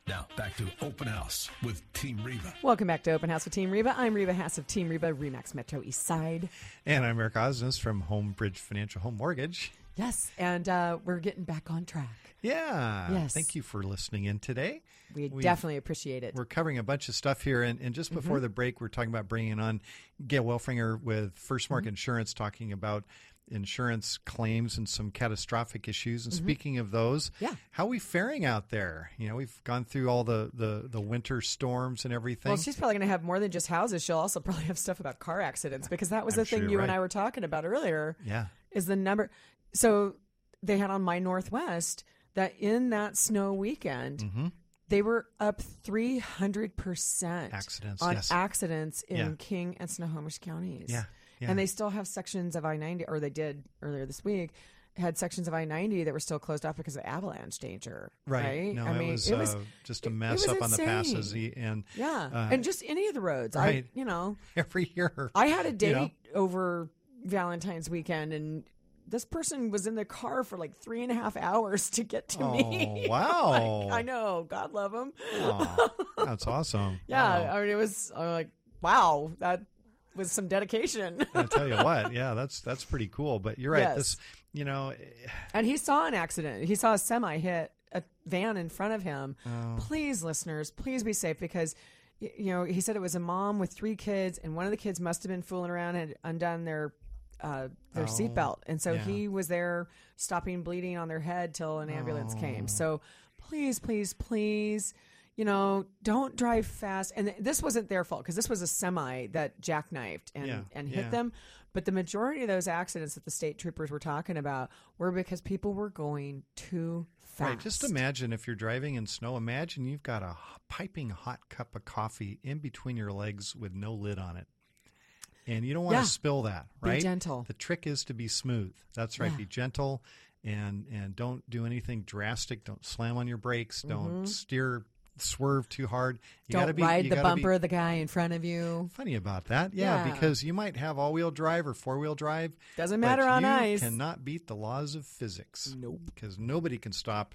Now, back to Open House with Team Reba. Welcome back to Open House with Team Reba. I'm Reba Hass of Team Reba, REMAX Metro Eastside. And I'm Eric Osnes from Homebridge Financial Home Mortgage. Yes, and uh, we're getting back on track. Yeah. Yes. Thank you for listening in today. We, we definitely appreciate it. We're covering a bunch of stuff here. And, and just before mm-hmm. the break, we're talking about bringing on Gail Welfringer with First Mark mm-hmm. Insurance, talking about insurance claims and some catastrophic issues. And mm-hmm. speaking of those, yeah. how are we faring out there? You know, we've gone through all the, the, the winter storms and everything. Well, she's probably going to have more than just houses. She'll also probably have stuff about car accidents because that was I'm the sure thing you right. and I were talking about earlier. Yeah. Is the number. So they had on My Northwest that in that snow weekend, mm-hmm. they were up three hundred percent accidents, on yes. accidents in yeah. King and Snohomish counties. Yeah. Yeah. And they still have sections of I ninety, or they did earlier this week, had sections of I ninety that were still closed off because of avalanche danger. Right. right? No, I mean, it was, it was uh, just a mess up insane. On the passes. And, yeah. Uh, and just any of the roads. Right. I, you know. Every year. I had a date you know? over Valentine's weekend, and this person was in the car for like three and a half hours to get to oh, me. Wow. Like, I know. God love them. Oh, that's awesome. Yeah. Wow. I mean, it was I'm like, wow, that. With some dedication. I tell you what, yeah, that's that's pretty cool. But you're right. Yes. This, you know, and he saw an accident. He saw a semi hit a van in front of him. Oh. Please, listeners, please be safe because, you know, he said it was a mom with three kids, and one of the kids must have been fooling around and undone their uh, their oh, seatbelt, and so yeah. he was there stopping bleeding on their head till an ambulance oh. came. So please, please, please, you know, don't drive fast. And this wasn't their fault because this was a semi that jackknifed and, yeah, and hit yeah. them. But the majority of those accidents that the state troopers were talking about were because people were going too fast. Right. Just imagine if you're driving in snow, imagine you've got a piping hot cup of coffee in between your legs with no lid on it. And you don't want yeah. to spill that, right? Be gentle. The trick is to be smooth. That's right. Yeah. Be gentle and and don't do anything drastic. Don't slam on your brakes. Mm-hmm. Don't steer, swerve too hard. You don't gotta be, ride you the gotta bumper be, of the guy in front of you. Funny about that. Yeah, yeah. Because you might have all-wheel drive or four-wheel drive. Doesn't matter on you ice. You cannot beat the laws of physics. Nope. Because nobody can stop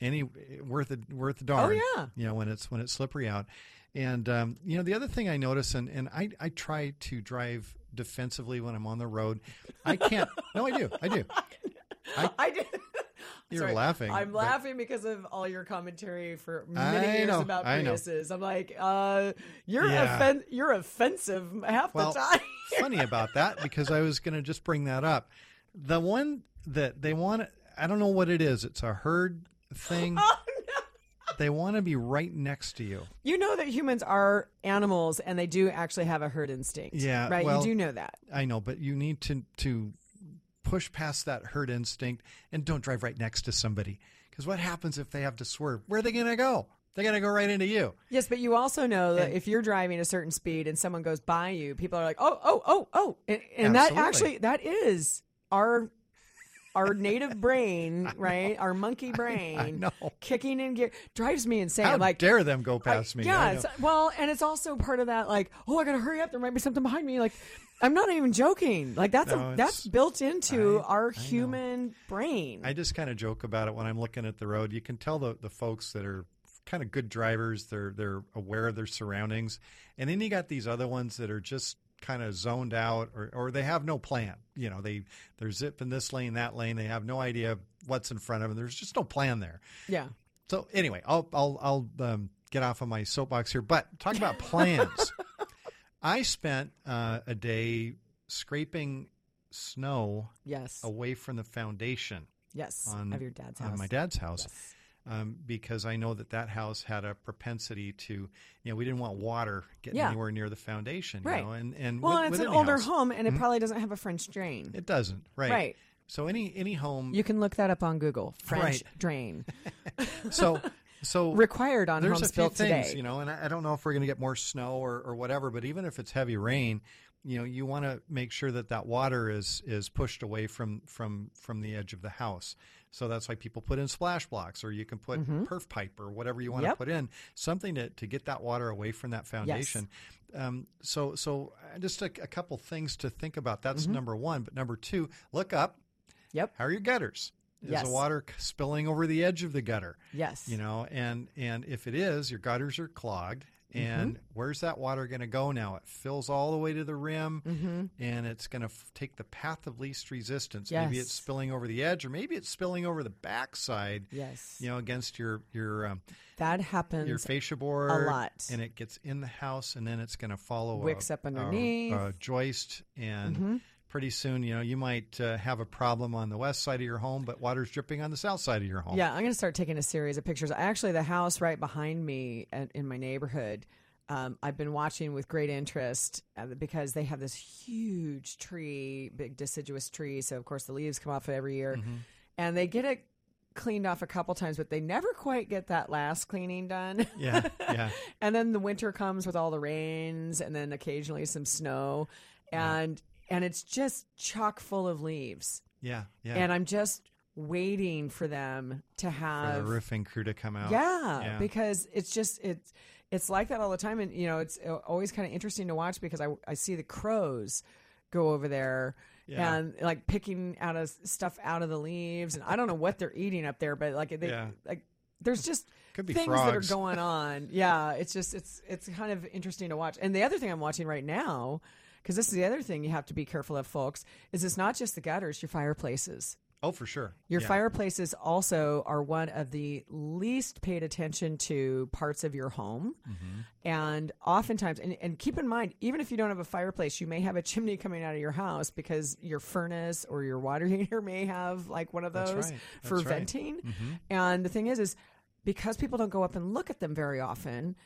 any worth a, worth a darn. Oh, yeah. You know, when it's, when it's slippery out. And, um, you know, the other thing I notice, and, and I, I try to drive defensively when I'm on the road. I can't. No, I do. I do. I, I do. You're Sorry. laughing. I'm laughing because of all your commentary for many I years know, about Priuses. I'm like, uh, you're, yeah. offen- you're offensive half well, the time. Funny about that, because I was going to just bring that up. The one that they want, I don't know what it is. It's a herd thing. Oh, no. They want to be right next to you. You know that humans are animals and they do actually have a herd instinct. Yeah. Right? Well, you do know that. I know, but you need to, to push past that herd instinct and don't drive right next to somebody. Because what happens if they have to swerve? Where are they going to go? They're going to go right into you. Yes, but you also know that and, if you're driving a certain speed and someone goes by you, people are like, oh, oh, oh, oh. And, and that actually, that is our... Our native brain, right? Our monkey brain, I know. kicking in gear, drives me insane. How I'm like, dare them go past I, me? Yeah. It's, well, and it's also part of that, like, oh, I gotta hurry up. There might be something behind me. Like, I'm not even joking. Like, that's no, a, that's built into I, our I human know. brain. I just kind of joke about it when I'm looking at the road. You can tell the the folks that are kind of good drivers. They're they're aware of their surroundings, and then you got these other ones that are just kind of zoned out, or, or they have no plan. You know, they, they're zipping this lane, that lane. They have no idea what's in front of them. There's just no plan there. Yeah. So anyway, I'll, I'll, I'll um, get off of my soapbox here, but talk about plans. I spent uh, a day scraping snow yes. away from the foundation. Yes. On, of your dad's house. On my dad's house. Yes. Um, because I know that that house had a propensity to, you know, we didn't want water getting yeah. anywhere near the foundation. You right. know? And, and well, with, it's an older house. home, and it mm-hmm. probably doesn't have a French drain. It doesn't. Right. Right. So any any home. You can look that up on Google. French right. drain. so so required on homes built today. There's a few things, you know, and I, I don't know if we're going to get more snow or, or whatever, but even if it's heavy rain, you know, you want to make sure that that water is is pushed away from from from the edge of the house. So that's why people put in splash blocks, or you can put mm-hmm. perf pipe or whatever you want yep. to put in, something to, to get that water away from that foundation. Yes. Um, so so just a, a couple things to think about. That's mm-hmm. number one. But number two, look up. Yep. How are your gutters? Is yes. the water spilling over the edge of the gutter? Yes. You know, and, and if it is, your gutters are clogged. And mm-hmm. where's that water going to go now? It fills all the way to the rim, mm-hmm. and it's going to f- take the path of least resistance. Yes. Maybe it's spilling over the edge, or maybe it's spilling over the backside. Yes, you know, against your your um, that happens your fascia board a lot, and it gets in the house, and then it's going to follow wicks a, up underneath a, a joist, and mm-hmm. pretty soon, you know, you might uh, have a problem on the west side of your home, but water's dripping on the south side of your home. Yeah, I'm going to start taking a series of pictures. Actually, the house right behind me at, in my neighborhood, um, I've been watching with great interest because they have this huge tree, big deciduous tree. So, of course, the leaves come off every year. Mm-hmm. And they get it cleaned off a couple times, but they never quite get that last cleaning done. Yeah, yeah. And then the winter comes with all the rains and then occasionally some snow. And... Yeah. And it's just chock full of leaves. Yeah, yeah. And I'm just waiting for them to have... For the roofing crew to come out. Yeah, yeah, because it's just, it's it's like that all the time. And, you know, it's always kind of interesting to watch because I, I see the crows go over there yeah. and, like, picking out of stuff out of the leaves. And I don't know what they're eating up there, but, like, they... Yeah. like. There's just Could be things frogs. that are going on. Yeah, it's just, it's it's kind of interesting to watch. And the other thing I'm watching right now, because this is the other thing you have to be careful of, folks, is it's not just the gutters, your fireplaces. Oh, for sure. Your yeah. fireplaces also are one of the least paid attention to parts of your home. Mm-hmm. And oftentimes, and, and keep in mind, even if you don't have a fireplace, you may have a chimney coming out of your house because your furnace or your water heater may have like one of those That's right. That's for right. venting. Mm-hmm. And the thing is, is because people don't go up and look at them very often,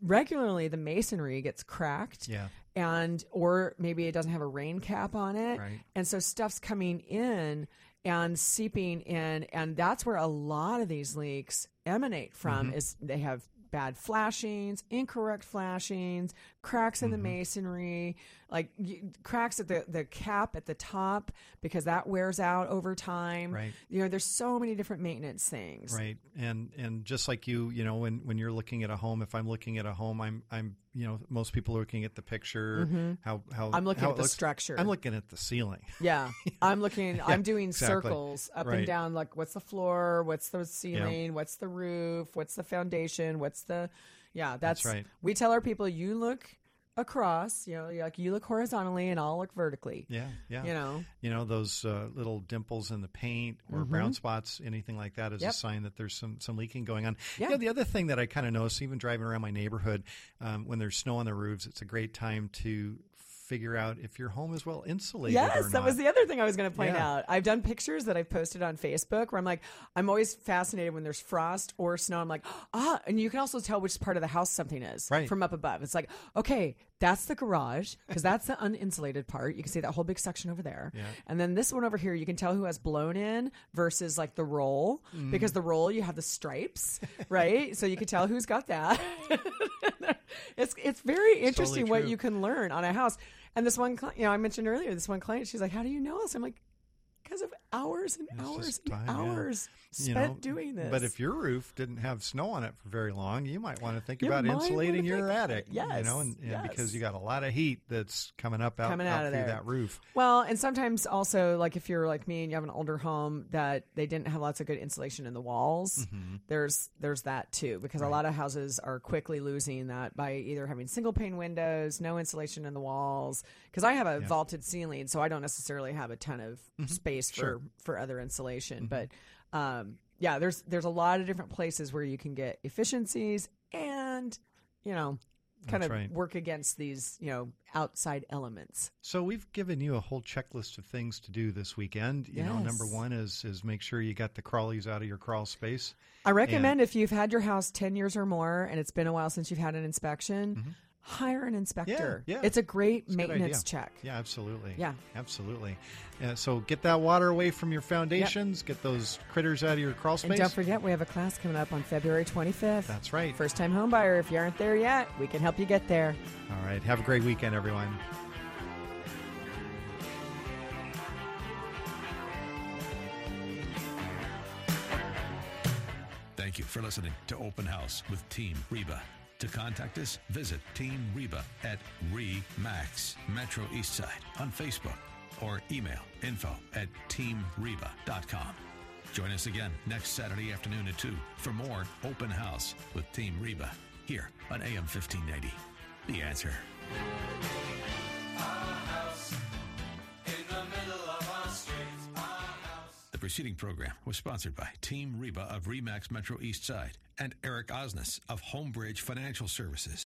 regularly the masonry gets cracked, yeah. and or maybe it doesn't have a rain cap on it. Right. And so stuff's coming in and seeping in, and that's where a lot of these leaks emanate from, mm-hmm. is they have bad flashings, incorrect flashings, cracks in mm-hmm. the masonry, like you, cracks at the, the cap at the top because that wears out over time. Right. You know, there's so many different maintenance things. Right. And and just like you, you know, when, when you're looking at a home, if I'm looking at a home, I'm I'm you know, most people are looking at the picture, mm-hmm. how how I'm looking how at the looks. Structure. I'm looking at the ceiling. Yeah. I'm looking yeah, I'm doing exactly. circles up right. and down, like what's the floor, what's the ceiling, yeah. what's the roof, what's the foundation, what's the yeah, that's, that's right. We tell our people, you look across, you know, like you look horizontally and I'll look vertically. Yeah, yeah. You know, you know those uh, little dimples in the paint or mm-hmm. brown spots, anything like that is yep. a sign that there's some, some leaking going on. Yeah. You know, the other thing that I kind of notice, even driving around my neighborhood, um, when there's snow on the roofs, it's a great time to figure out if your home is well insulated. Yes, or not. That was the other thing I was going to point yeah. out. I've done pictures that I've posted on Facebook where I'm like, I'm always fascinated when there's frost or snow. I'm like, ah, and you can also tell which part of the house something is right. from up above. It's like, okay, that's the garage because that's the uninsulated part. You can see that whole big section over there. Yeah. And then this one over here, you can tell who has blown in versus like the roll mm. because the roll, you have the stripes, right? So you can tell who's got that. It's it's very interesting totally what you can learn on a house. And this one, you know, I mentioned earlier, this one client, she's like, how do you know this? I'm like, because of hours and it's hours and time, hours yeah. spent you know, doing this. But if your roof didn't have snow on it for very long, you might want to think you about insulating your attic. Yes. You know, and, and yes. because you got a lot of heat that's coming up out, coming out, out of through there. That roof. Well, and sometimes also, like if you're like me and you have an older home that they didn't have lots of good insulation in the walls, mm-hmm. there's there's that too, because right. a lot of houses are quickly losing that by either having single pane windows, no insulation in the walls. Because I have a yeah. vaulted ceiling, so I don't necessarily have a ton of mm-hmm. space for sure. for other insulation, mm-hmm. but um, yeah, there's there's a lot of different places where you can get efficiencies and you know kind That's of right. work against these you know outside elements. So we've given you a whole checklist of things to do this weekend. You yes. know, number one is is make sure you got the crawlies out of your crawl space. I recommend and- if you've had your house ten years or more and it's been a while since you've had an inspection. Mm-hmm. Hire an inspector. Yeah, yeah. It's a great it's maintenance a check. Yeah, absolutely. Yeah. Absolutely. Uh, so get that water away from your foundations. Yep. Get those critters out of your crawl space. And don't forget, we have a class coming up on February twenty-fifth. That's right. First-time homebuyer. If you aren't there yet, we can help you get there. All right. Have a great weekend, everyone. Thank you for listening to Open House with Team Reba. To contact us, visit Team Reba at REMAX Metro Eastside on Facebook or email info at team reba dot com. Join us again next Saturday afternoon at two for more Open House with Team Reba here on A M fifteen ninety. The Answer. The preceding program was sponsored by Team Reba of REMAX Metro Eastside and Eric Osnes of Homebridge Financial Services.